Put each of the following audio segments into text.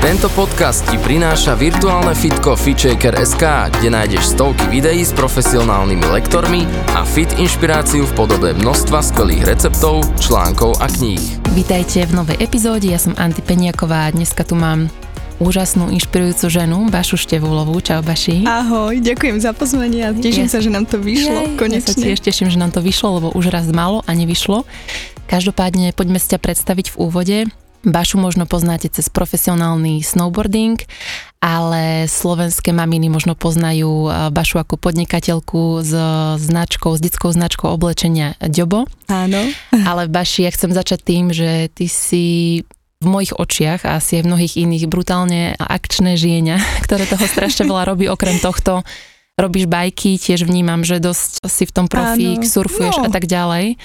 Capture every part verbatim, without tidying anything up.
Tento podcast ti prináša virtuálne fitko FitShaker bodka es ká, kde nájdeš stovky videí s profesionálnymi lektormi a fit inšpiráciu v podobe množstva skvelých receptov, článkov a kníh. Vítajte v novej epizóde, ja som Andrea Peniaková a dneska tu mám úžasnú, inšpirujúcu ženu, Bašu Števulovú. Čau, Baši. Ahoj, ďakujem za pozvanie a teším ja. sa, že nám to vyšlo, Jej, konečne. Ja sa tiež teším, že nám to vyšlo, lebo už raz málo a nevyšlo. Každopádne poďme si ťa predstaviť v úvode. Bašu možno poznáte cez profesionálny snowboarding, ale slovenské maminy možno poznajú Bašu ako podnikateľku s značkou, s detskou značkou oblečenia Djobo. Áno. Ale Baši, ja chcem začať tým, že ty si v mojich očiach a asi aj v mnohých iných brutálne akčné žieňa, ktoré toho strašne veľa robí okrem tohto. Robíš bajky, tiež vnímam, že dosť si v tom profík, áno, surfuješ no. a tak ďalej.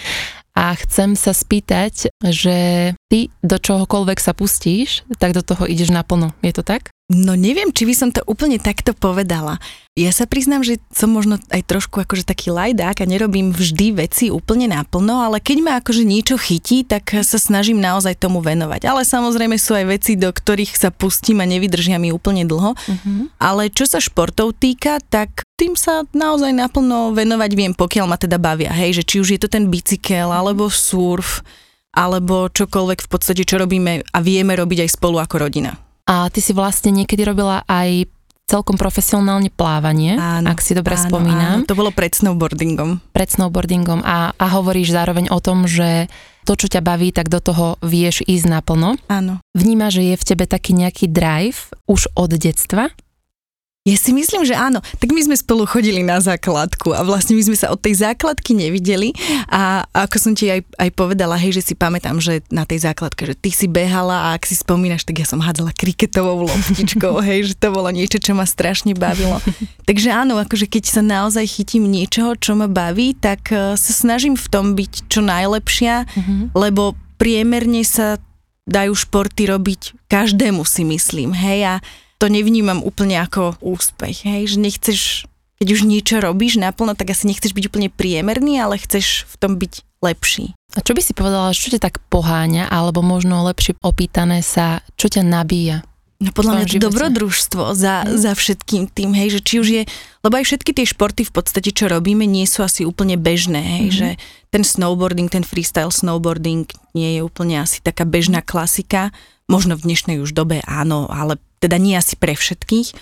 A chcem sa spýtať, že ty do čohokoľvek sa pustíš, tak do toho ideš naplno. Je to tak? No neviem, či by som to úplne takto povedala. Ja sa priznám, že som možno aj trošku akože taký lajdák a nerobím vždy veci úplne naplno, ale keď ma akože niečo chytí, tak sa snažím naozaj tomu venovať. Ale samozrejme sú aj veci, do ktorých sa pustím a nevydržia mi úplne dlho. Uh-huh. Ale čo sa športov týka, tak tým sa naozaj naplno venovať viem, pokiaľ ma teda bavia, hej, že či už je to ten bicykel, alebo surf, alebo čokoľvek v podstate, čo robíme a vieme robiť aj spolu ako rodina. A ty si vlastne niekedy robila aj celkom profesionálne plávanie, áno, ak si dobre áno, spomínam. Áno, to bolo pred snowboardingom. Pred snowboardingom a, a hovoríš zároveň o tom, že to, čo ťa baví, tak do toho vieš ísť naplno. Áno. Vnímaš, že je v tebe taký nejaký drive už od detstva? Ja si myslím, že áno. Tak my sme spolu chodili na základku a vlastne my sme sa od tej základky nevideli a ako som ti aj, aj povedala, hej, že si pamätám, že na tej základke, že ty si behala a ak si spomínaš, tak ja som hádzala kriketovou loptičkou, hej, že to bolo niečo, čo ma strašne bavilo. Takže áno, akože keď sa naozaj chytím niečoho, čo ma baví, tak sa snažím v tom byť čo najlepšia, mm-hmm. lebo priemerne sa dajú športy robiť každému, si myslím, hej, a to nevnímam úplne ako úspech, hej, že nechceš, keď už niečo robíš naplno, tak asi nechceš byť úplne priemerný, ale chceš v tom byť lepší. A čo by si povedala, čo ťa tak poháňa, alebo možno lepšie opýtané sa, čo ťa nabíja? No podľa mňa to dobrodružstvo za, za všetkým tým, hej, že či už je, lebo aj všetky tie športy v podstate, čo robíme, nie sú asi úplne bežné, hej, mm-hmm. že ten snowboarding, ten freestyle snowboarding nie je úplne asi taká bežná klasika, možno v dnešnej už dobe áno, ale teda nie asi pre všetkých.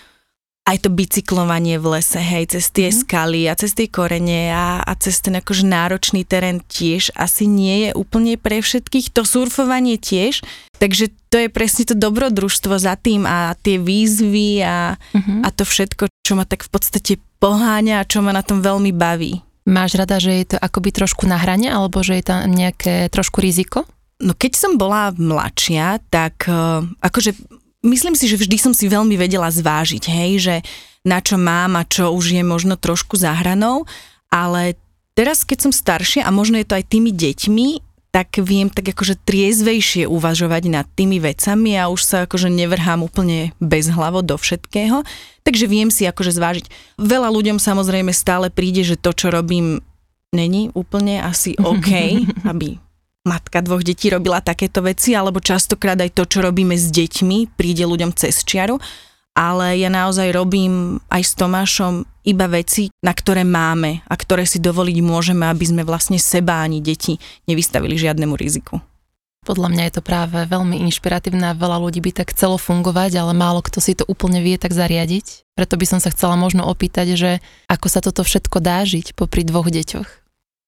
Aj to bicyklovanie v lese, hej, cez tie skaly a cez tie korene a, a cez ten akože náročný terén tiež asi nie je úplne pre všetkých. To surfovanie tiež, takže to je presne to dobrodružstvo za tým a tie výzvy a, uh-huh. a to všetko, čo ma tak v podstate poháňa a čo ma na tom veľmi baví. Máš rada, že je to akoby trošku na hrane alebo že je tam nejaké trošku riziko? No keď som bola mladšia, tak uh, akože myslím si, že vždy som si veľmi vedela zvážiť, hej, že na čo mám a čo už je možno trošku za hranou, ale teraz, keď som staršia a možno je to aj tými deťmi, tak viem tak akože triezvejšie uvažovať nad tými vecami a už sa akože nevrhám úplne bezhlavo do všetkého, takže viem si akože zvážiť. Veľa ľuďom samozrejme stále príde, že to, čo robím, není úplne asi OK, aby matka dvoch detí robila takéto veci, alebo častokrát aj to, čo robíme s deťmi, príde ľuďom cez čiaru, ale ja naozaj robím aj s Tomášom iba veci, na ktoré máme a ktoré si dovoliť môžeme, aby sme vlastne seba ani deti nevystavili žiadnemu riziku. Podľa mňa je to práve veľmi inšpiratívne a veľa ľudí by tak chcelo fungovať, ale málo kto si to úplne vie tak zariadiť. Preto by som sa chcela možno opýtať, že ako sa toto všetko dá žiť popri dvoch deťoch?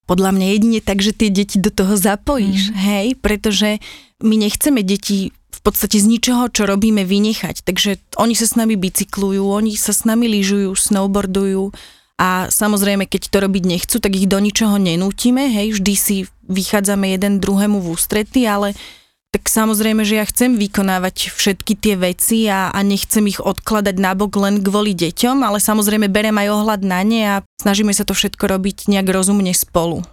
Podľa mňa jedine tak, že tie deti do toho zapojíš, mm. hej, pretože my nechceme deti v podstate z ničoho, čo robíme, vynechať. Takže oni sa s nami bicyklujú, oni sa s nami lyžujú, snowboardujú a samozrejme, keď to robiť nechcú, tak ich do ničoho nenútime, hej, vždy si vychádzame jeden druhému v ústrety, ale tak samozrejme, že ja chcem vykonávať všetky tie veci a, a nechcem ich odkladať nabok len kvôli deťom, ale samozrejme berem aj ohľad na ne a snažíme sa to všetko robiť nejak rozumne spolu.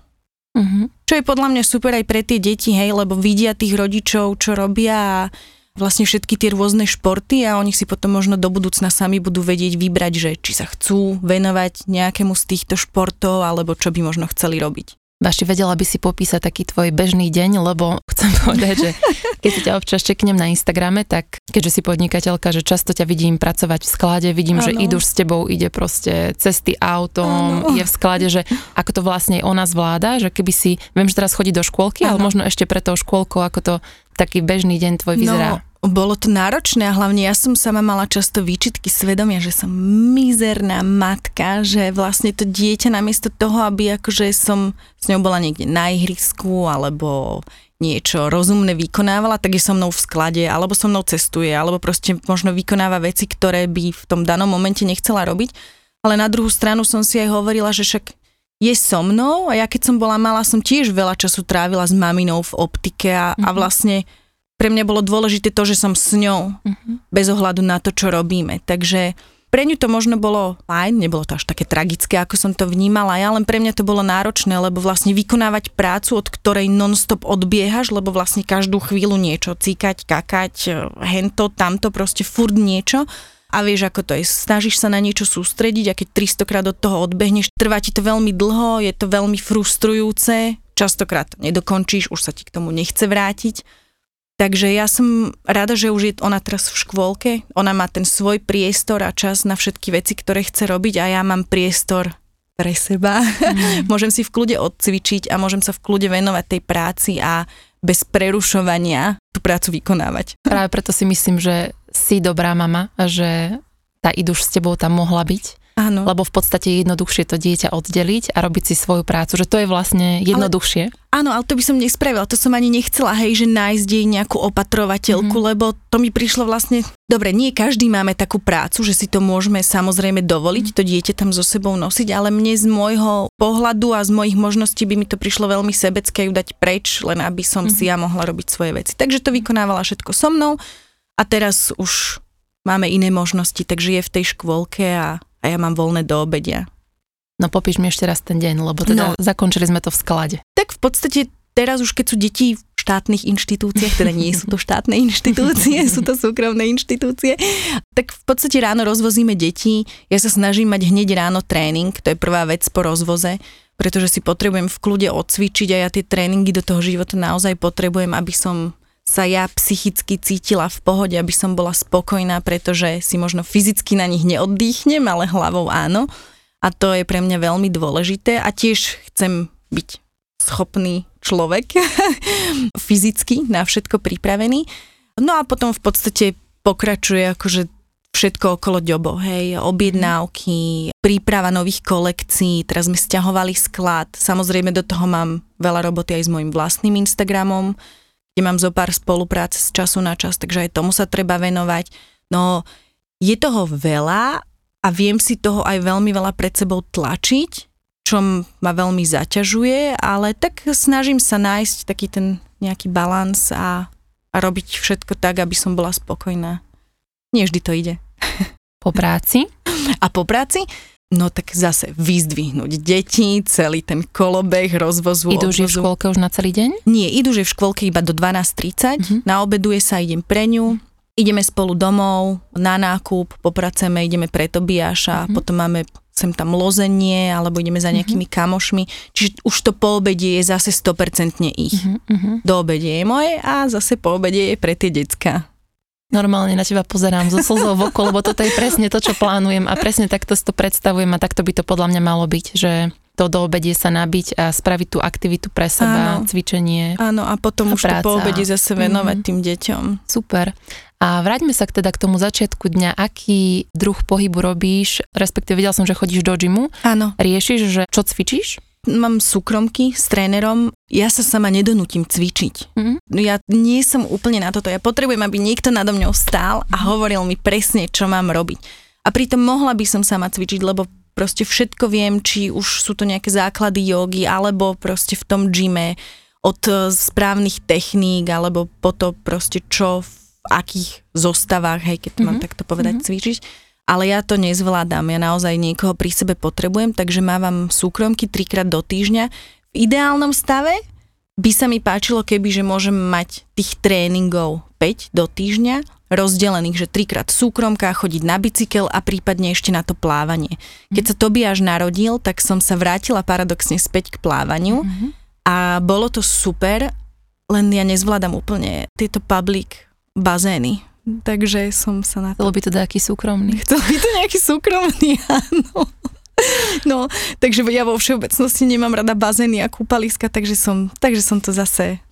Uh-huh. Čo je podľa mňa super aj pre tie deti, hej, lebo vidia tých rodičov, čo robia a vlastne všetky tie rôzne športy a oni si potom možno do budúcna sami budú vedieť vybrať, že či sa chcú venovať nejakému z týchto športov alebo čo by možno chceli robiť. Baši, vedela by si popísať taký tvoj bežný deň, lebo chcem povedať, že keď si ťa občas čeknem na Instagrame, tak keďže si podnikateľka, že často ťa vidím pracovať v sklade, vidím, ano. Že Iduš s tebou ide proste cesty autom, ano. Je v sklade, že ako to vlastne ona zvláda, že keby si, viem, že teraz chodí do škôlky, ano. Ale možno ešte pre tou škôlkou, ako to taký bežný deň tvoj vyzerá. No. Bolo to náročné a hlavne ja som sama mala často výčitky svedomia, že som mizerná matka, že vlastne to dieťa namiesto toho, aby akože som s ňou bola niekde na ihrisku alebo niečo rozumné vykonávala, tak je so mnou v sklade, alebo so mnou cestuje, alebo proste možno vykonáva veci, ktoré by v tom danom momente nechcela robiť. Ale na druhú stranu som si aj hovorila, že však je so mnou a ja keď som bola malá, som tiež veľa času trávila s maminou v optike a, mm-hmm. a vlastne pre mňa bolo dôležité to, že som s ňou, uh-huh. bez ohľadu na to, čo robíme. Takže pre ňu to možno bolo fajn, nebolo to až také tragické, ako som to vnímala ja, len pre mňa to bolo náročné, lebo vlastne vykonávať prácu, od ktorej non-stop odbiehaš, lebo vlastne každú chvíľu niečo, cíkať, kakať, hento, tamto, proste furt niečo. A vieš, ako to je, snažíš sa na niečo sústrediť a keď tristokrát od toho odbehneš, trvá ti to veľmi dlho, je to veľmi frustrujúce, častokrát nedokončíš, už sa ti k tomu nechce vrátiť. Takže ja som rada, že už je ona teraz v škôlke, ona má ten svoj priestor a čas na všetky veci, ktoré chce robiť a ja mám priestor pre seba. Mm. Môžem si v kľude odcvičiť a môžem sa v kľude venovať tej práci a bez prerušovania tú prácu vykonávať. Práve preto si myslím, že si dobrá mama a že tá Iduš s tebou tam mohla byť. Áno. Lebo v podstate je jednoduchšie to dieťa oddeliť a robiť si svoju prácu, že to je vlastne jednoduchšie. Ale, áno, ale to by som nespravila, to som ani nechcela, hej, že nájsť jej nejakú opatrovateľku, mm-hmm. lebo to mi prišlo vlastne, dobre, nie každý máme takú prácu, že si to môžeme samozrejme dovoliť, mm-hmm. to dieťa tam so sebou nosiť, ale mne z môjho pohľadu a z mojich možností by mi to prišlo veľmi sebecké ju dať preč, len aby som mm-hmm. si ja mohla robiť svoje veci. Takže to vykonávala všetko so mnou a teraz už máme iné možnosti, takže je v tej škôlke a a ja mám voľné do obedia. No popíš mi ešte raz ten deň, lebo teda no. zakončili sme to v sklade. Tak v podstate teraz už keď sú deti v štátnych inštitúciách, teda nie sú to štátne inštitúcie, sú to súkromné inštitúcie, tak v podstate ráno rozvozíme deti. Ja sa snažím mať hneď ráno tréning, to je prvá vec po rozvoze, pretože si potrebujem v kľude odcvičiť a ja tie tréningy do toho života naozaj potrebujem, aby som sa ja psychicky cítila v pohode, aby som bola spokojná, pretože si možno fyzicky na nich neoddýchnem, ale hlavou áno. A to je pre mňa veľmi dôležité a tiež chcem byť schopný človek, fyzicky na všetko pripravený. No a potom v podstate pokračuje akože všetko okolo Djobo, hej, objednávky, príprava nových kolekcií, teraz sme sťahovali sklad, samozrejme do toho mám veľa roboty aj s mojím vlastným Instagramom, kde mám zo pár spoluprác z času na čas, takže aj tomu sa treba venovať. No, je toho veľa a viem si toho aj veľmi veľa pred sebou tlačiť, čo ma veľmi zaťažuje, ale tak snažím sa nájsť taký ten nejaký balans a, a robiť všetko tak, aby som bola spokojná. Nie vždy to ide. Po práci? A po práci? No tak zase vyzdvihnúť deti, celý ten kolobeh, rozvozu. Iduš je v škôlke už na celý deň? Nie, Iduš je v škôlke iba do dvanásť tridsať, uh-huh. naobeduje sa, idem pre ňu, ideme spolu domov, na nákup, popracujeme, ideme pre Tobiáša, uh-huh. potom máme sem tam lozenie, alebo ideme za nejakými uh-huh. kamošmi, čiže už to po obede je zase sto percent ich. Uh-huh, uh-huh. Do obede je moje a zase po obede je pre tie decká. Normálne na teba pozerám zo slzou v oku, lebo toto je presne to, čo plánujem a presne takto si to predstavujem a takto by to podľa mňa malo byť, že to do obede sa nabiť a spraviť tú aktivitu pre seba, áno, cvičenie. Áno, a potom a už práca. To po obede zase venovať mm. tým deťom. Super. A vráťme sa teda k tomu začiatku dňa, aký druh pohybu robíš, respektíve videla som, že chodíš do džimu. Áno. Riešiš, že čo cvičíš? Mám súkromky s trénerom, ja sa sama nedonútim cvičiť. Mm-hmm. Ja nie som úplne na toto, ja potrebujem, aby niekto nado mňou stál a hovoril mi presne, čo mám robiť. A pritom mohla by som sama cvičiť, lebo proste všetko viem, či už sú to nejaké základy jógy, alebo proste v tom džime od správnych techník, alebo po to proste čo, v akých zostavách, hej, keď to mm-hmm. mám takto povedať, mm-hmm. cvičiť. Ale ja to nezvládam, ja naozaj niekoho pri sebe potrebujem, takže mávam súkromky trikrát do týždňa. V ideálnom stave by sa mi páčilo, keby, že môžem mať tých tréningov päť do týždňa, rozdelených, že trikrát súkromka, chodiť na bicykel a prípadne ešte na to plávanie. Keď sa Tobiáš narodil, tak som sa vrátila paradoxne späť k plávaniu mm-hmm. a bolo to super, len ja nezvládam úplne tieto public bazény. Takže som sa na to... Chcelo by to nejaký súkromný. Chcelo by to nejaký súkromný, áno. No, takže ja vo všeobecnosti nemám rada bazény a kúpaliska, takže som, takže som to zase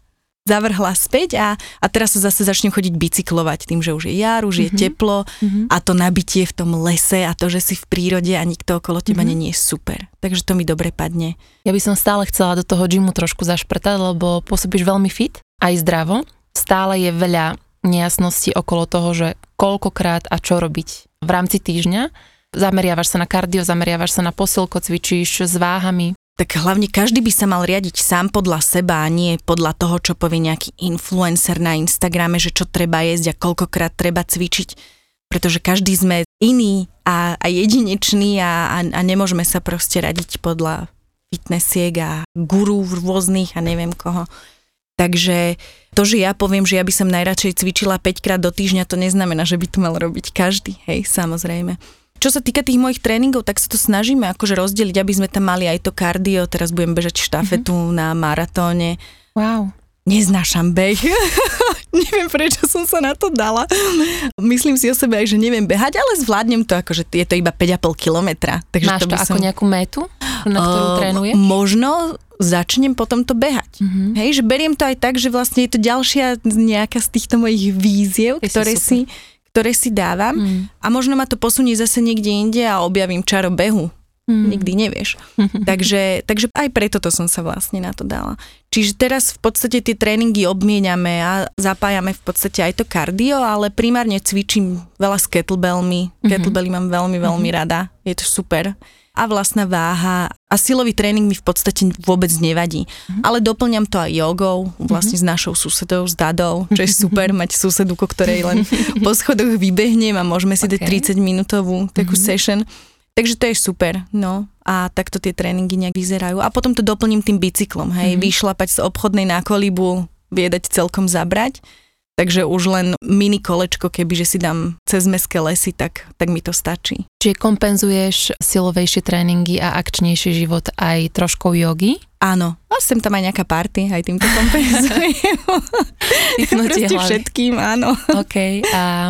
zavrhla späť a, a teraz sa zase začnem chodiť bicyklovať tým, že už je jar, už mm-hmm. je teplo mm-hmm. a to nabitie v tom lese a to, že si v prírode a nikto okolo teba mm-hmm. nie je super. Takže to mi dobre padne. Ja by som stále chcela do toho gymu trošku zašprtať, lebo pôsobíš veľmi fit, aj zdravo. Stále je veľa nejasností okolo toho, že koľkokrát a čo robiť v rámci týždňa. Zameriavaš sa na kardio, zameriavaš sa na posilko, cvičíš s váhami. Tak hlavne každý by sa mal riadiť sám podľa seba a nie podľa toho, čo povie nejaký influencer na Instagrame, že čo treba jesť a koľkokrát treba cvičiť. Pretože každý sme iný a, a jedinečný a, a, a nemôžeme sa proste radiť podľa fitnessiek a guru rôznych a neviem koho. Takže to, že ja poviem, že ja by som najradšej cvičila päť krát do týždňa, to neznamená, že by to mal robiť každý. Hej, samozrejme. Čo sa týka tých mojich tréningov, tak sa to snažíme akože rozdeliť, aby sme tam mali aj to kardio. Teraz budem bežať štafetu mm-hmm. na maratóne. Wow. Neznášam beh. Neviem, prečo som sa na to dala. Myslím si o sebe aj, že neviem behať, ale zvládnem to, akože je to iba päť a pol kilometra. Takže máš to, to ako som... nejakú metu, na ktorú uh, trénuješ? Možno začnem potom to behať. Mm-hmm. Hej, že beriem to aj tak, že vlastne je to ďalšia nejaká z týchto mojich víziev, je ktoré si... ktoré si dávam mm. a možno ma to posunie zase niekde inde a objavím čaro behu. Mm. Nikdy nevieš. takže, takže aj preto to som sa vlastne na to dala. Čiže teraz v podstate tie tréningy obmieniame a zapájame v podstate aj to kardio, ale primárne cvičím veľa s kettlebellmi. Mm-hmm. Kettlebelly mám veľmi, veľmi mm-hmm. rada. Je to super. A vlastná váha a silový tréning mi v podstate vôbec nevadí. Mm-hmm. Ale doplňam to aj jogou, vlastne mm-hmm. s našou susedou, s Dadou, čo je super, mať susedu, ku ktorej len po schodoch vybehnem a môžeme si okay. dať tridsaťminútovú takú mm-hmm. session. Takže to je super, no. A takto tie tréningy nejak vyzerajú. A potom to doplním tým bicyklom, hej. Mm-hmm. Vyšlapať z obchodnej na Kolibu, viedať celkom zabrať. Takže už len mini kolečko, kebyže si dám cez mestské lesy, tak, tak mi to stačí. Čiže kompenzuješ silovejšie tréningy a akčnejší život aj troškou jogy? Áno. A sem tam aj nejaká party, aj týmto kompenzujem. Proste všetkým, áno. OK. A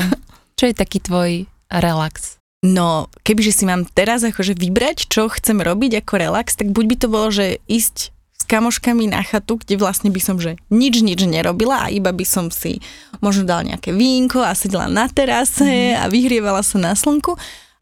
čo je taký tvoj relax? No, kebyže si mám teraz akože vybrať, čo chcem robiť ako relax, tak buď by to bolo, že ísť s kamoškami na chatu, kde vlastne by som, že nič, nič nerobila a iba by som si možno dala nejaké vínko a sedela na terase mm. a vyhrievala sa na slnku,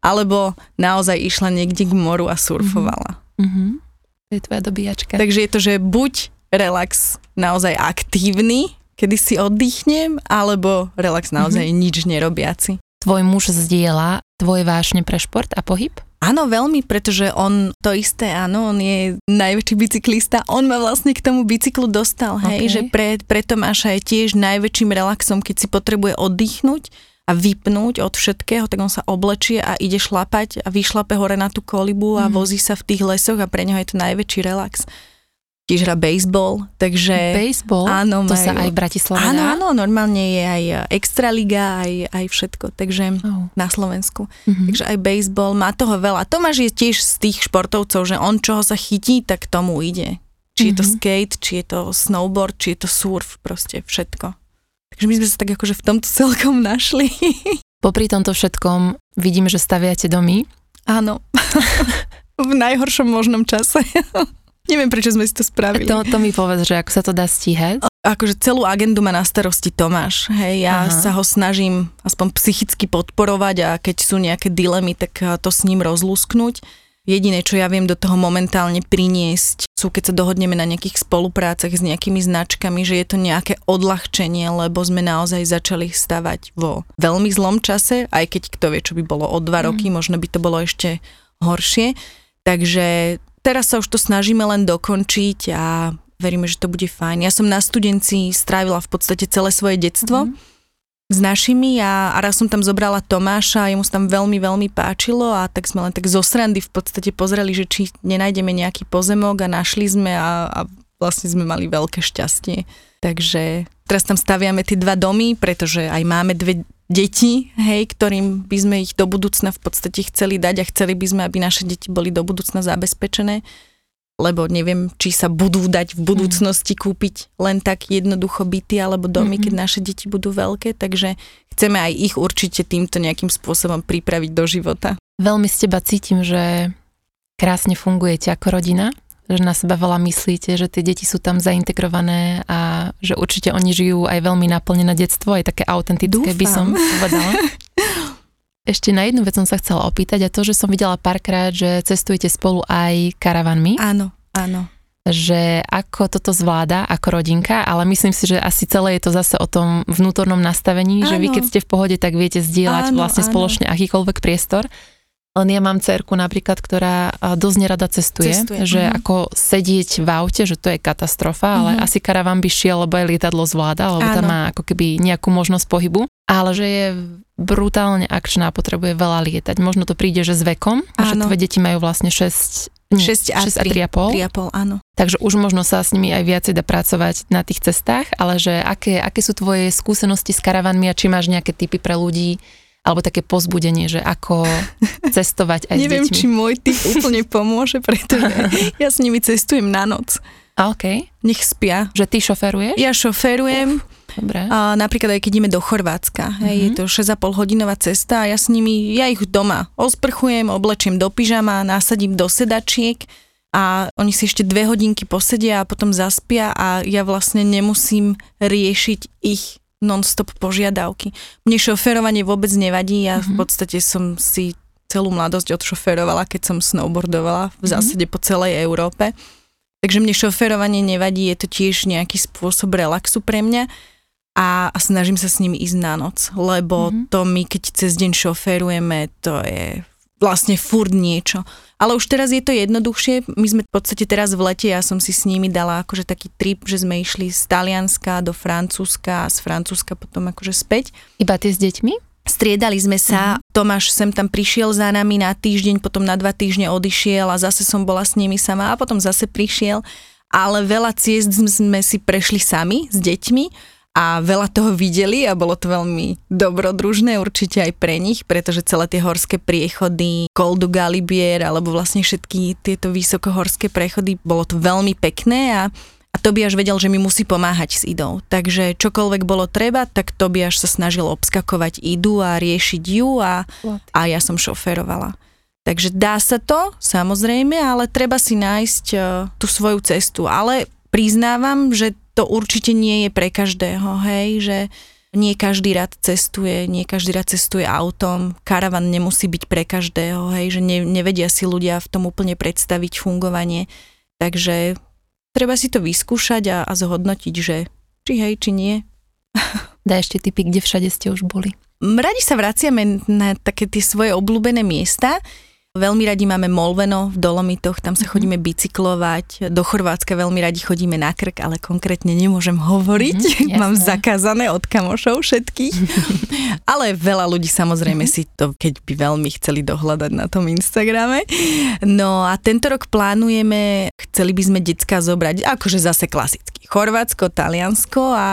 alebo naozaj išla niekde k moru a surfovala. Mm-hmm. To je tvoja dobíjačka. Takže je to, že buď relax naozaj aktívny, kedy si oddychnem, alebo relax naozaj mm-hmm. nič nerobiaci. Tvoj muž zdieľa tvoje vášne pre šport a pohyb? Áno, veľmi, pretože on to isté, áno, on je najväčší bicyklista, on ma vlastne k tomu bicyklu dostal, hej, okay. že pre, pre Tomáša je tiež najväčším relaxom, keď si potrebuje oddychnúť a vypnúť od všetkého, tak on sa oblečie a ide šlapať a vyšlape hore na tú Kolibu a mm. vozí sa v tých lesoch a pre neho je to najväčší relax. Tiež hra baseball, takže... Baseball? Áno, to majú, sa aj v Bratislave. Áno, áno, normálne je aj extraliga, aj, aj všetko, takže oh. na Slovensku. Mm-hmm. Takže aj baseball, má toho veľa. Tomáš je tiež z tých športovcov, že on čoho sa chytí, tak tomu ide. Či mm-hmm. je to skate, či je to snowboard, či je to surf, proste všetko. Takže my sme sa tak akože v tomto celkom našli. Popri tomto všetkom vidím, že staviate domy. Áno. V najhoršom možnom čase. Neviem, prečo sme si to spravili. To, to mi povedz, že ako sa to dá stíhať. Akože celú agendu má na starosti Tomáš. Hej, ja Aha. sa ho snažím aspoň psychicky podporovať a keď sú nejaké dilemy, tak to s ním rozlúsknuť. Jediné, čo ja viem do toho momentálne priniesť, sú keď sa dohodneme na nejakých spoluprácach s nejakými značkami, že je to nejaké odľahčenie, lebo sme naozaj začali stavať vo veľmi zlom čase, aj keď kto vie, čo by bolo o dva mm. roky, možno by to bolo ešte horšie. Takže... Teraz sa už to snažíme len dokončiť a veríme, že to bude fajn. Ja som na Studenci strávila v podstate celé svoje detstvo. Mm-hmm. s našimi a, a raz som tam zobrala Tomáša, jemu sa tam veľmi, veľmi páčilo a tak sme len tak zo srandy v podstate pozreli, že či nenájdeme nejaký pozemok a našli sme a, a vlastne sme mali veľké šťastie. Takže teraz tam staviame tie dva domy, pretože aj máme dve deti, hej, ktorým by sme ich do budúcna v podstate chceli dať a chceli by sme, aby naše deti boli do budúcna zabezpečené, lebo neviem, či sa budú dať v budúcnosti kúpiť len tak jednoducho byty alebo domy, keď naše deti budú veľké, takže chceme aj ich určite týmto nejakým spôsobom pripraviť do života. Veľmi s teba cítim, že krásne fungujete ako rodina, že na seba veľa myslíte, že tie deti sú tam zaintegrované a že určite oni žijú aj veľmi naplnené detstvo, aj také autentické, dúfam, by som povedala. Ešte na jednu vec som sa chcela opýtať a to, že som videla párkrát, že cestujete spolu aj karavanmi. Áno, áno. Že ako toto zvláda ako rodinka, ale myslím si, že asi celé je to zase o tom vnútornom nastavení, áno, že vy keď ste v pohode, tak viete zdieľať, áno, vlastne, áno, spoločne akýkoľvek priestor. Len ja mám dcérku napríklad, ktorá dosť nerada cestuje, cestuje. že uh-huh. ako sedieť v aute, že to je katastrofa, uh-huh. ale asi karaván by šiel, lebo aj lietadlo zvláda, lebo áno, tam má ako keby nejakú možnosť pohybu. Ale že je brutálne akčná, potrebuje veľa lietať. Možno to príde, že s vekom, áno, že tvoje deti majú vlastne šesť, šesť a tri a pol. Áno. Takže už možno sa s nimi aj viacej dá pracovať na tých cestách, ale že aké, aké sú tvoje skúsenosti s karavanmi a či máš nejaké tipy pre ľudí, alebo také povzbudenie, že ako cestovať aj s deťmi. Neviem, či môj tip úplne pomôže, pretože ja s nimi cestujem na noc. A okej. Okay. Nech spia. Že ty šoferuješ? Ja šoferujem. Uf. Dobre. A napríklad aj keď ideme do Chorvátska, hej, mm-hmm. je to šesť a pol hodinová cesta a ja s nimi, ja ich doma osprchujem, oblečiem do pyžama, nasadím do sedačiek a oni si ešte dve hodinky posedia a potom zaspia a ja vlastne nemusím riešiť ich non-stop požiadavky. Mne šoférovanie vôbec nevadí, ja mm-hmm. v podstate som si celú mladosť odšoférovala, keď som snowboardovala v zásade mm-hmm. po celej Európe. Takže mne šoférovanie nevadí, je to tiež nejaký spôsob relaxu pre mňa a, a snažím sa s nimi ísť na noc, lebo mm-hmm. to my, keď cez deň šoférujeme, to je vlastne furt niečo. Ale už teraz je to jednoduchšie, my sme v podstate teraz v lete, ja som si s nimi dala akože taký trip, že sme išli z Talianska do Francúzska a z Francúzska potom akože späť. Iba ty s deťmi? Striedali sme sa, uh-huh. Tomáš sem tam prišiel za nami na týždeň, potom na dva týždne odišiel a zase som bola s nimi sama a potom zase prišiel, ale veľa ciest sme si prešli sami s deťmi a veľa toho videli a bolo to veľmi dobrodružné určite aj pre nich, pretože celé tie horské priechody, Col du Galibier alebo vlastne všetky tieto vysokohorské prechody, bolo to veľmi pekné a A Tobiáš vedel, že mi musí pomáhať s Idou. Takže čokoľvek bolo treba, tak Tobiáš sa snažil obskakovať Idu a riešiť ju a, a ja som šoférovala. Takže dá sa to, samozrejme, ale treba si nájsť uh, tú svoju cestu. Ale priznávam, že to určite nie je pre každého, hej, že nie každý rád cestuje, nie každý rád cestuje autom, karavan nemusí byť pre každého, hej, že ne, nevedia si ľudia v tom úplne predstaviť fungovanie. Takže treba si to vyskúšať a, a zhodnotiť, že či hej, či nie. Daj ešte tipy, kde všade ste už boli. Radi sa vraciame na také tie svoje obľúbené miesta. Veľmi radi máme Molveno v Dolomitoch, tam sa chodíme bicyklovať. Do Chorvátska veľmi radi chodíme na krk, ale konkrétne nemôžem hovoriť. Mm, Mám zakázané od kamošov všetkých. Ale veľa ľudí samozrejme si to, keď by veľmi chceli dohľadať na tom Instagrame. No a tento rok plánujeme, chceli by sme decka zobrať, akože zase klasicky, Chorvátsko, Taliansko a...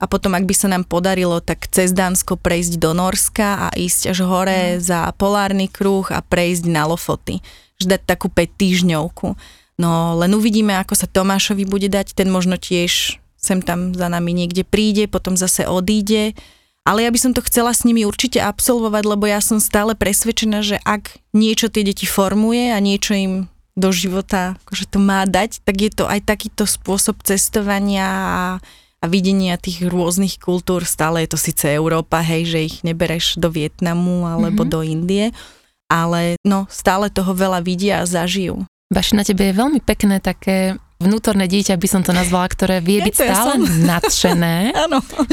A potom, ak by sa nám podarilo, tak cez Dánsko prejsť do Norska a ísť až hore mm. za polárny kruh a prejsť na Lofoty. Dať takú päť týždňovku. No, len uvidíme, ako sa Tomášovi bude dať. Ten možno tiež sem tam za nami niekde príde, potom zase odíde. Ale ja by som to chcela s nimi určite absolvovať, lebo ja som stále presvedčená, že ak niečo tie deti formuje a niečo im do života akože to má dať, tak je to aj takýto spôsob cestovania a a videnia tých rôznych kultúr, stále je to síce Európa, hej, že ich nebereš do Vietnamu alebo mm-hmm. do Indie, ale no stále toho veľa vidia a zažijú. Baši, na tebe je veľmi pekné také vnútorné dieťa, by som to nazvala, ktoré vie ja byť stále ja nadšené,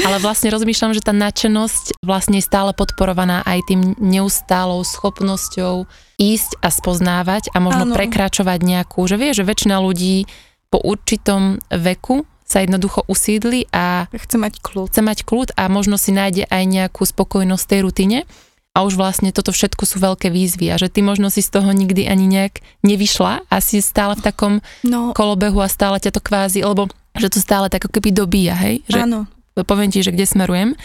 ale vlastne rozmýšľam, že tá nadšenosť vlastne je stále podporovaná aj tým neustálou schopnosťou ísť a spoznávať a možno ano. Prekračovať nejakú, že vie, že väčšina ľudí po určitom veku sa jednoducho usídli a chce mať kľud. Chce mať kľud a možno si nájde aj nejakú spokojnosť v tej rutine. A už vlastne toto všetko sú veľké výzvy a že ty možno si z toho nikdy ani nejak nevyšla a si stále v takom no. kolobehu a stále ťa to kvázi, lebo že to stále tak ako keby dobíja, hej? Že, áno. Poviem ti, že kde smerujem,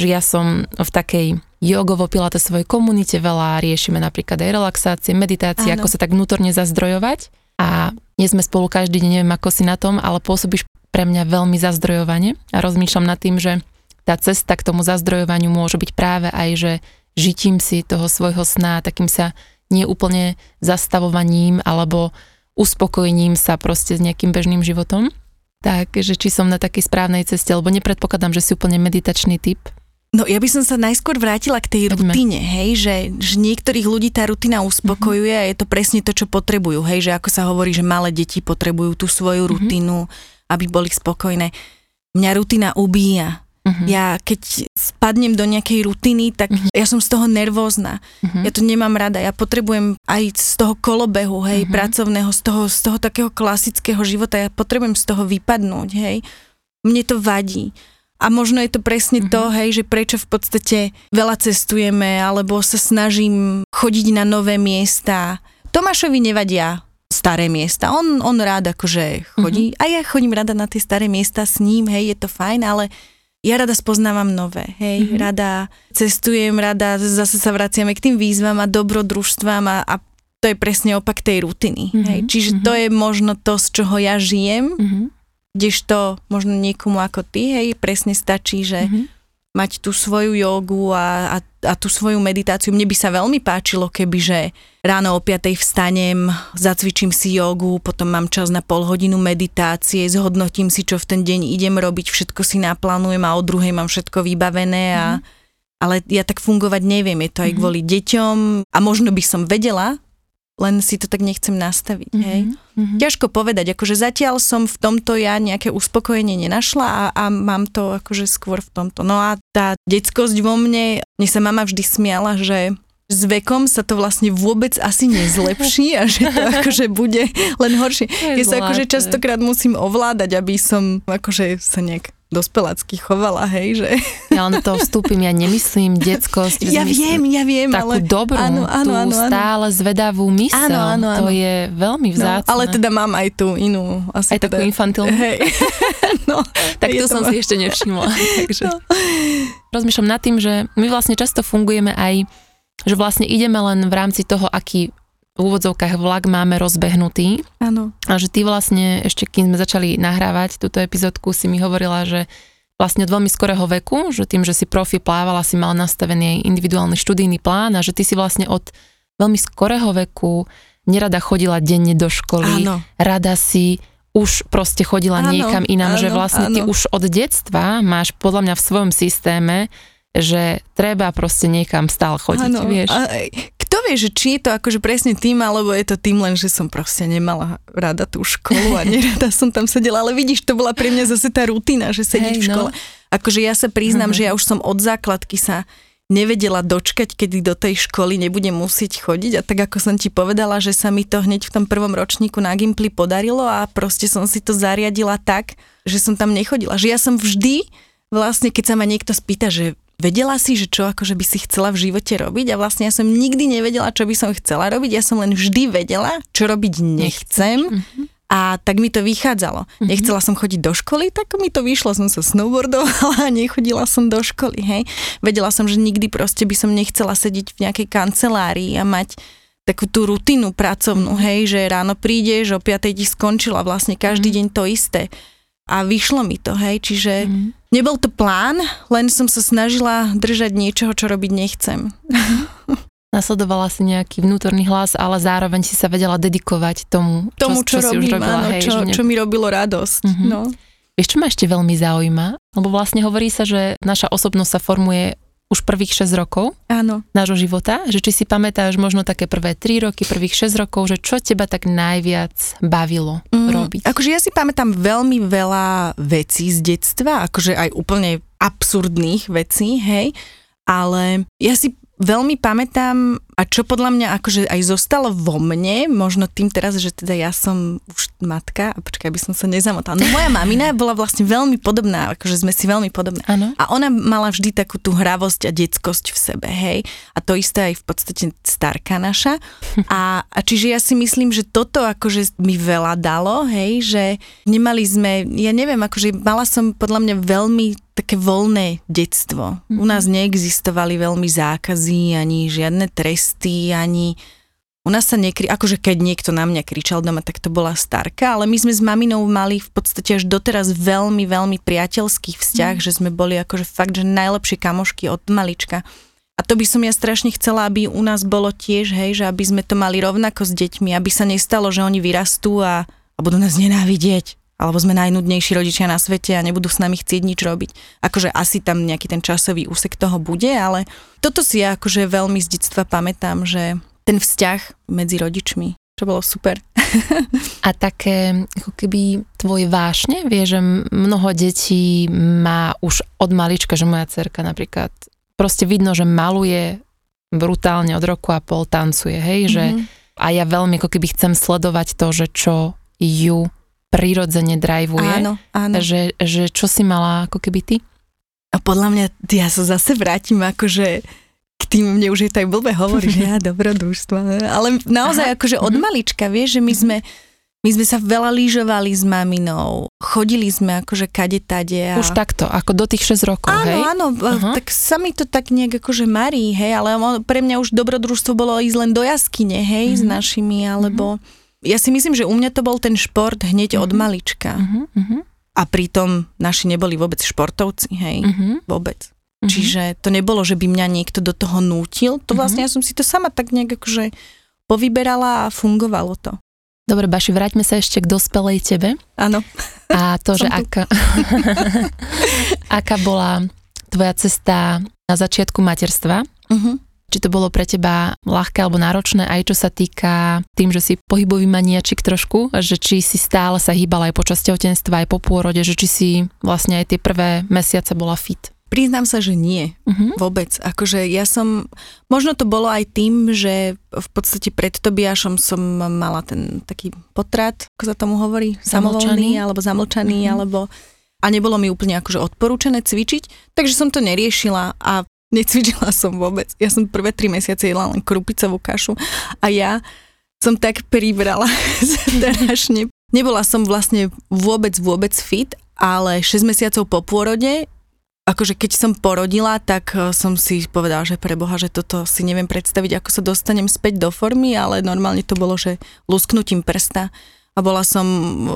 že ja som v takej jogovo-pilatesovej komunite veľa, riešime napríklad aj relaxácie, meditácie, áno. ako sa tak vnútorne zazdrojovať a nie sme spolu každý deň, neviem ako si na tom, ale pôsobíš pre mňa veľmi zazdrojovanie a rozmýšľam nad tým, že tá cesta k tomu zazdrojovaniu môže byť práve aj, že žitím si toho svojho sna, takým sa neúplne zastavovaním alebo uspokojením sa proste s nejakým bežným životom. Takže či som na takej správnej ceste, alebo nepredpokladám, že si úplne meditačný typ. No ja by som sa najskôr vrátila k tej Poďme. rutine, hej, že, že niektorých ľudí tá rutina uspokojuje mm-hmm. a je to presne to, čo potrebujú, hej, že ako sa hovorí, že malé deti potrebujú tú svoju mm-hmm. rutinu, aby boli spokojné. Mňa rutina ubíja. Uh-huh. Ja keď spadnem do nejakej rutiny, tak uh-huh. ja som z toho nervózna. Uh-huh. Ja to nemám rada. Ja potrebujem aj z toho kolobehu, hej, uh-huh. pracovného, z toho, z toho takého klasického života. Ja potrebujem z toho vypadnúť, hej. Mne to vadí. A možno je to presne uh-huh. to, hej, že prečo v podstate veľa cestujeme, alebo sa snažím chodiť na nové miesta. Tomášovi nevadia staré miesta. On, on rád akože chodí. Uh-huh. A ja chodím rada na tie staré miesta s ním, hej, je to fajn, ale ja rada spoznávam nové, hej, mm-hmm. rada cestujem, rada zase sa vraciame k tým výzvam a dobrodružstvám a, a to je presne opak tej rutiny, mm-hmm. hej, čiže mm-hmm. to je možno to, z čoho ja žijem, mm-hmm. kdežto možno niekomu ako ty, hej, presne stačí, že mm-hmm. mať tú svoju jogu a, a, a tú svoju meditáciu. Mne by sa veľmi páčilo, keby, že ráno o piatej vstanem, zacvičím si jogu, potom mám čas na pol hodinu meditácie, zhodnotím si, čo v ten deň idem robiť, všetko si naplánujem a o druhej mám všetko vybavené. A, mm. Ale ja tak fungovať neviem, je to aj mm. kvôli deťom a možno by som vedela, len si to tak nechcem nastaviť, mm-hmm, hej. Mm-hmm. Ťažko povedať, akože zatiaľ som v tomto ja nejaké uspokojenie nenašla a, a mám to akože skôr v tomto. No a tá detskosť vo mne, mne sa mama vždy smiala, že s vekom sa to vlastne vôbec asi nezlepší a že to akože bude len horšie. Ja sa akože častokrát musím ovládať, aby som akože sa nejak dospelácky chovala, hej, že... Ja len to vstúpim, ja nemyslím detskosť. Ja viem, ja viem, takú ale... Takú dobrú, áno, áno, tú áno, stále áno. zvedavú myseľ, áno, áno, áno. to je veľmi vzácne. No, ale teda mám aj tú inú... Asi aj teda, takú infantilnú? Hej. No, tak to som ma... si ešte nevšimla. Takže. No. Rozmýšľam nad tým, že my vlastne často fungujeme aj, že vlastne ideme len v rámci toho, aký v úvodzovkách vlak máme rozbehnutý. Áno. A že ty vlastne, ešte kým sme začali nahrávať túto epizódku, si mi hovorila, že vlastne od veľmi skorého veku, že tým, že si profi plávala, si mal nastavený individuálny študijný plán a že ty si vlastne od veľmi skorého veku nerada chodila denne do školy. Áno. Rada si už proste chodila áno, niekam inám, áno, že vlastne áno. ty už od detstva máš podľa mňa v svojom systéme, že treba proste niekam stále chodiť, áno, vieš. A- To vie, že či je to akože presne tým, alebo je to tým len, že som proste nemala rada tú školu a nerada som tam sedela, ale vidíš, to bola pre mňa zase tá rutina, že sedieť hey, v škole. No. Akože ja sa priznám, mm-hmm. že ja už som od základky sa nevedela dočkať, kedy do tej školy nebudem musieť chodiť a tak ako som ti povedala, že sa mi to hneď v tom prvom ročníku na Gimply podarilo a proste som si to zariadila tak, že som tam nechodila. Že ja som vždy, vlastne keď sa ma niekto spýta, že vedela si, že čo akože by si chcela v živote robiť a vlastne ja som nikdy nevedela, čo by som chcela robiť, ja som len vždy vedela, čo robiť nechcem mm-hmm. a tak mi to vychádzalo. Mm-hmm. Nechcela som chodiť do školy, tak mi to vyšlo, som sa snowboardovala a nechodila som do školy, hej. Vedela som, že nikdy proste by som nechcela sedieť v nejakej kancelárii a mať takú tú rutinu pracovnú, hej, že ráno prídeš, o piatej ti skončila, vlastne každý mm-hmm. deň to isté. A vyšlo mi to, hej, čiže mm. nebol to plán, len som sa snažila držať niečoho, čo robiť nechcem. Nasledovala si nejaký vnútorný hlas, ale zároveň si sa vedela dedikovať tomu, tomu čo, čo, čo robím, si už robila. Áno, hej, čo, ne... čo mi robilo radosť. Mm-hmm. No. Vieš, čo ma ešte veľmi zaujíma? Lebo vlastne hovorí sa, že naša osobnosť sa formuje už prvých šesť rokov áno. nášho života, že či si pamätáš možno také prvé tri roky, prvých šesť rokov, že čo teba tak najviac bavilo mm, robiť? Akože ja si pamätám veľmi veľa vecí z detstva, akože aj úplne absurdných vecí, hej, ale ja si veľmi pamätám A čo podľa mňa akože aj zostalo vo mne, možno tým teraz, že teda ja som už matka, a počkaj, aby som sa nezamotala. No moja mamina bola vlastne veľmi podobná, akože sme si veľmi podobné. Ano. A ona mala vždy takú tú hravosť a detskosť v sebe, hej. A to isté aj v podstate starka naša. A, a čiže ja si myslím, že toto akože mi veľa dalo, hej, že nemali sme, ja neviem, akože mala som podľa mňa veľmi také voľné detstvo. U nás neexistovali veľmi zákazy, ani žiadne tresty, ani... U nás sa nekri... Akože keď niekto na mňa kričal doma, tak to bola starka, ale my sme s maminou mali v podstate až doteraz veľmi, veľmi priateľský vzťah, mm. že sme boli akože fakt, že najlepšie kamošky od malička. A to by som ja strašne chcela, aby u nás bolo tiež, hej, že aby sme to mali rovnako s deťmi, aby sa nestalo, že oni vyrastú a, a budú nás nenávidieť. Alebo sme najnudnejší rodičia na svete a nebudú s nami chcieť nič robiť. Akože asi tam nejaký ten časový úsek toho bude, ale toto si ja akože veľmi z detstva pamätám, že ten vzťah medzi rodičmi, čo bolo super. A také, ako keby tvoj vášne, vie, že mnoho detí má už od malička, že moja dcerka napríklad, proste vidno, že maluje brutálne od roku a pol, tancuje, hej, že mm-hmm. a ja veľmi ako keby chcem sledovať to, že čo ju prirodzene drajvuje, áno, áno. Že, že čo si mala ako keby ty? A podľa mňa, ja sa zase vrátim akože k tým, mne už je to aj blbé hovorí, že ja dobrodružstvo, ale naozaj aha. akože od malička, vieš, že my sme my sme sa veľa lyžovali s maminou, chodili sme akože kade tade. A... Už takto, ako do tých šesť rokov, áno, hej? Áno, áno, tak sa mi to tak nejak akože marí, hej, ale pre mňa už dobrodružstvo bolo ísť len do jaskyne, hej, mm-hmm. s našimi, alebo... Mm-hmm. Ja si myslím, že u mňa to bol ten šport hneď mm-hmm. od malička. Mm-hmm. A pritom naši neboli vôbec športovci, hej? Mm-hmm. Vôbec. Mm-hmm. Čiže to nebolo, že by mňa niekto do toho nútil. To vlastne mm-hmm. ja som si to sama tak nejak akože povyberala a fungovalo to. Dobre, Baši, vráťme sa ešte k dospelej tebe. Áno. A to, že aká, aká bola tvoja cesta na začiatku materstva. Mhm. Či to bolo pre teba ľahké alebo náročné, aj čo sa týka tým, že si pohybový maniačik trošku, že či si stále sa hýbala aj počas tehotenstva, aj po pôrode, že či si vlastne aj tie prvé mesiace bola fit? Priznám sa, že nie. Uh-huh. Vôbec. Akože ja som, možno to bolo aj tým, že v podstate pred Tobiášom som mala ten taký potrat, ako sa tomu hovorí, samovolný, alebo zamlčaný, uh-huh. alebo a nebolo mi úplne akože odporúčané cvičiť, takže som to neriešila a necvičila som vôbec. Ja som prvé tri mesiace jedla len krupicovú kašu a ja som tak pribrala strašne. Nebola som vlastne vôbec, vôbec fit, ale šesť mesiacov po pôrode, akože keď som porodila, tak som si povedala, že preboha, že toto si neviem predstaviť, ako sa dostanem späť do formy, ale normálne to bolo, že lusknutím prsta a bola som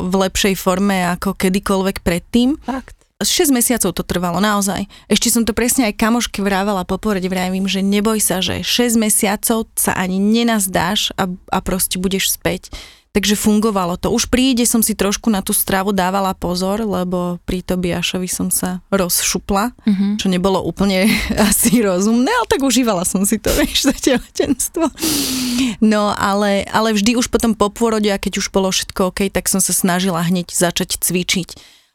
v lepšej forme ako kedykoľvek predtým. Fakt. šesť mesiacov to trvalo, naozaj. Ešte som to presne aj kamoške vrávala po porode, vravím, že neboj sa, že šesť mesiacov sa ani nenazdáš a, a proste budeš späť. Takže fungovalo to. Už pri ide som si trošku na tú stravu dávala pozor, lebo pri Tobiášovi som sa rozšupla, mm-hmm. čo nebolo úplne asi rozumné, ale tak užívala som si to, vieš, za tehotenstvo. No, ale, ale vždy už potom po porode, a keď už bolo všetko OK, tak som sa snažila hneď začať cvičiť.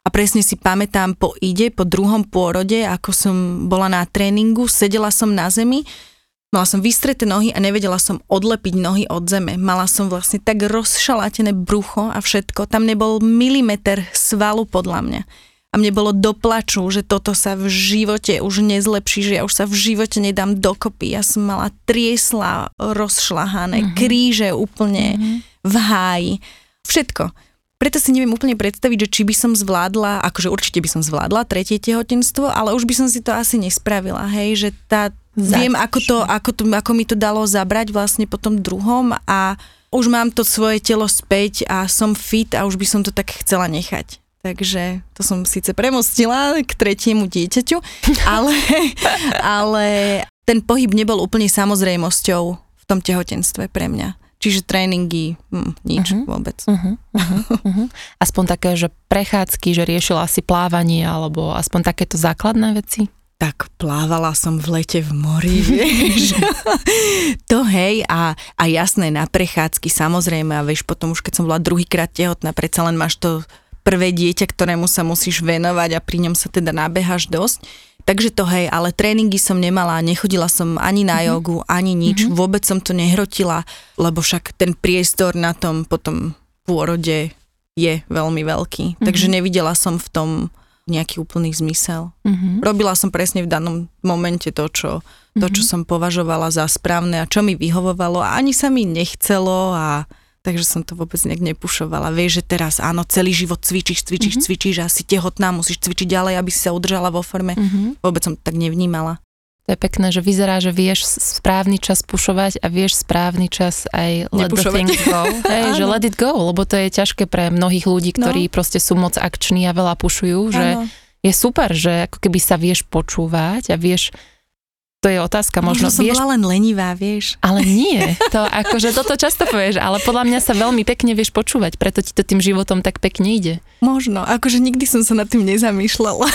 A presne si pamätám po ide, po druhom pôrode, ako som bola na tréningu, sedela som na zemi, mala som vystreté nohy a nevedela som odlepiť nohy od zeme. Mala som vlastne tak rozšalátené brucho a všetko. Tam nebol milimeter svalu podľa mňa. A mne bolo do plaču, že toto sa v živote už nezlepší, že ja už sa v živote nedám dokopy. Ja som mala triesla rozšľahané, mm-hmm. kríže úplne mm-hmm. v háji. Všetko. Preto si neviem úplne predstaviť, že či by som zvládla, akože určite by som zvládla tretie tehotenstvo, ale už by som si to asi nespravila, hej, že tá, Zatíž. viem, ako to, ako to, ako mi to dalo zabrať vlastne po tom druhom a už mám to svoje telo späť a som fit a už by som to tak chcela nechať. Takže to som síce premostila k tretiemu dieťaťu, ale, ale ten pohyb nebol úplne samozrejmosťou v tom tehotenstve pre mňa. Čiže tréningy, hm, nič uh-huh. vôbec. Uh-huh, uh-huh, uh-huh. Aspoň také, že prechádzky, že riešila asi plávanie, alebo aspoň takéto základné veci? Tak plávala som v lete v mori, vieš. To hej, a, a jasné, na prechádzky, samozrejme, a vieš, potom už keď som bola druhýkrát tehotná, predsa len máš to prvé dieťa, ktorému sa musíš venovať a pri ňom sa teda nabehaš dosť. Takže to hej, ale tréningy som nemala, nechodila som ani na jogu, mm-hmm. ani nič, mm-hmm. vôbec som to nehrotila, lebo však ten priestor na tom potom pôrode je veľmi veľký. Mm-hmm. Takže nevidela som v tom nejaký úplný zmysel. Mm-hmm. Robila som presne v danom momente to, čo, to, mm-hmm. čo som považovala za správne a čo mi vyhovovalo a ani sa mi nechcelo a... takže som to vôbec nejak nepušovala. Vieš, že teraz áno, celý život cvičíš, cvičíš, mm-hmm. cvičíš a si tehotná, musíš cvičiť ďalej, aby si sa udržala vo forme. Mm-hmm. Vôbec som to tak nevnímala. To je pekné, že vyzerá, že vieš správny čas pušovať a vieš správny čas aj let the things go. Hej, že let it go, lebo to je ťažké pre mnohých ľudí, ktorí no. proste sú moc akční a veľa pušujú, že áno. je super, že ako keby sa vieš počúvať a vieš. To je otázka, možno, možno som vieš... bola len lenivá, vieš. Ale nie, to akože toto často povieš, ale podľa mňa sa veľmi pekne vieš počúvať, preto ti to tým životom tak pekne ide. Možno, akože nikdy som sa nad tým nezamýšľala.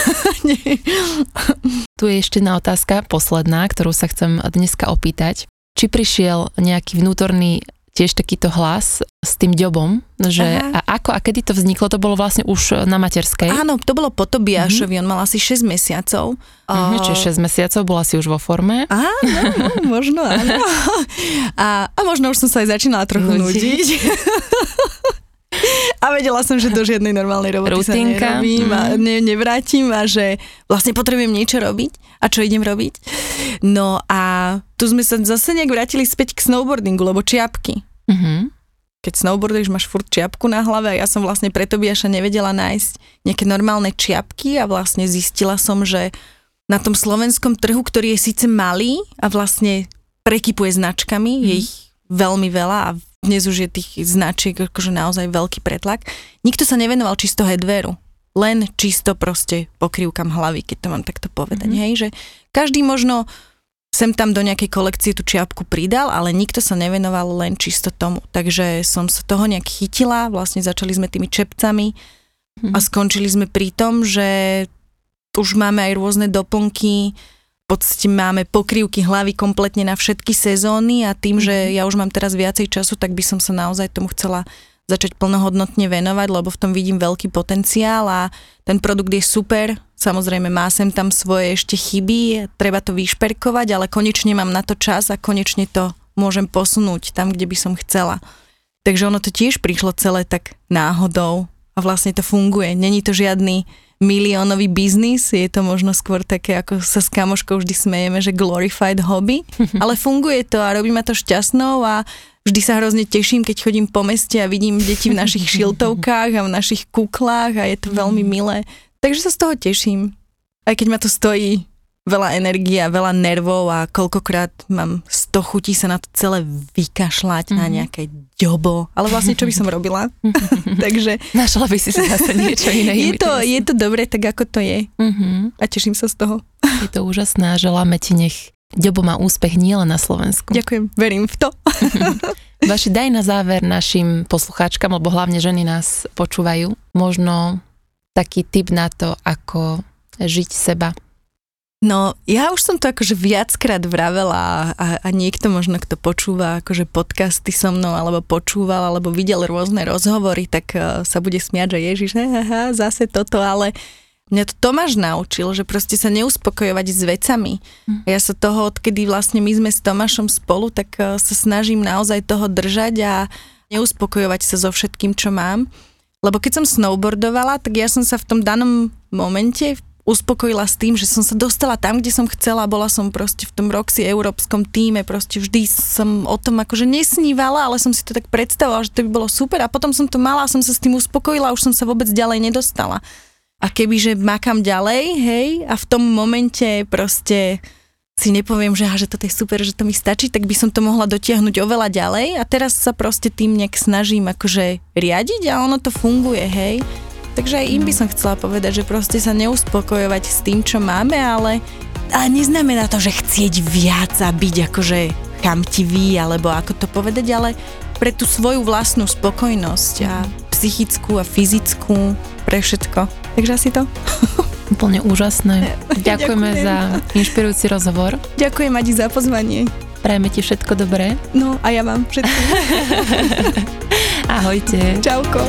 Tu je ešte jedna otázka, posledná, ktorú sa chcem dneska opýtať. Či prišiel nejaký vnútorný tiež takýto hlas s tým Djobom, že aha. a ako a kedy to vzniklo, to bolo vlastne už na materskej. Áno, to bolo po Tobiášovi, mm-hmm. on mal asi šesť mesiacov. Mm-hmm, uh... Čiže šesť mesiacov, bola si už vo forme. Á, no, možno, áno. A, a možno už som sa aj začínala trochu nudiť. A vedela som, že do žiadnej normálnej roboty Rutinka. Sa nerobím a ne, nevrátim a že vlastne potrebujem niečo robiť a čo idem robiť. No a tu sme sa zase nejak vrátili späť k snowboardingu, lebo čiapky. Uh-huh. Keď snowboarduješ, máš furt čiapku na hlave a ja som vlastne pre Tobiáša nevedela nájsť nejaké normálne čiapky a vlastne zistila som, že na tom slovenskom trhu, ktorý je síce malý a vlastne prekypuje značkami, uh-huh. je ich veľmi veľa a dnes už je tých značiek akože naozaj veľký pretlak. Nikto sa nevenoval čisto headwearu, len čisto proste pokrývkam hlavy, keď to mám takto povedať. Mm-hmm. Hej, že každý možno sem tam do nejakej kolekcie tú čiapku pridal, ale nikto sa nevenoval len čisto tomu. Takže som sa toho nejak chytila, vlastne začali sme tými čepcami mm-hmm. a skončili sme pri tom, že už máme aj rôzne doplnky, v podstate máme pokrývky hlavy kompletne na všetky sezóny a tým, že ja už mám teraz viacej času, tak by som sa naozaj tomu chcela začať plnohodnotne venovať, lebo v tom vidím veľký potenciál a ten produkt je super. Samozrejme má sem tam svoje ešte chyby, treba to vyšperkovať, ale konečne mám na to čas a konečne to môžem posunúť tam, kde by som chcela. Takže ono to tiež prišlo celé tak náhodou a vlastne to funguje. Není to žiadny miliónový biznis, je to možno skôr také, ako sa s kamoškou vždy smejeme, že glorified hobby, ale funguje to a robí ma to šťastnou a vždy sa hrozne teším, keď chodím po meste a vidím deti v našich šiltovkách a v našich kuklách a je to veľmi milé. Takže sa z toho teším. Aj keď ma to stojí veľa energie a veľa nervov a koľkokrát mám sto chutí sa na to celé vykašľať mm-hmm. na nejaké Djobo. Ale vlastne, čo by som robila? Takže... Našla by si sa zase niečo iné. Je to, je to dobre, tak ako to je. Mm-hmm. A teším sa z toho. Je to úžasné a želáme ti, nech Djobo má úspech nielen na Slovensku. Ďakujem, verím v to. Baši, daj na záver našim poslucháčkam, lebo hlavne ženy nás počúvajú, možno taký tip na to, ako žiť seba. No, ja už som to akože viackrát vravela a, a niekto možno, kto počúva akože podcasty so mnou, alebo počúval, alebo videl rôzne rozhovory, tak uh, sa bude smiať, že Ježiš, haha, zase toto, ale mňa to Tomáš naučil, že proste sa neuspokojovať s vecami. A ja sa toho, odkedy vlastne my sme s Tomášom spolu, tak uh, sa snažím naozaj toho držať a neuspokojovať sa so všetkým, čo mám. Lebo keď som snowboardovala, tak ja som sa v tom danom momente uspokojila s tým, že som sa dostala tam, kde som chcela, bola som proste v tom Roxy európskom týme, proste vždy som o tom akože nesnívala, ale som si to tak predstavovala, že to by bolo super a potom som to mala a som sa s tým uspokojila, už som sa vôbec ďalej nedostala. A kebyže makám ďalej, hej, a v tom momente proste si nepoviem, že, že toto je super, že to mi stačí, tak by som to mohla dotiahnuť oveľa ďalej a teraz sa proste tým nejak snažím akože riadiť a ono to funguje, hej. Takže aj im by som chcela povedať, že proste sa neuspokojovať s tým, čo máme, ale, ale neznamená to, že chcieť viac a byť akože chamtivý, alebo ako to povedať, ale pre tú svoju vlastnú spokojnosť a psychickú a fyzickú, pre všetko. Takže asi to. Úplne úžasné. Ďakujeme za inšpirujúci rozhovor. Ďakujem, Adi, za pozvanie. Prajeme ti všetko dobré. No a ja vám všetko. Ahojte. Čauko.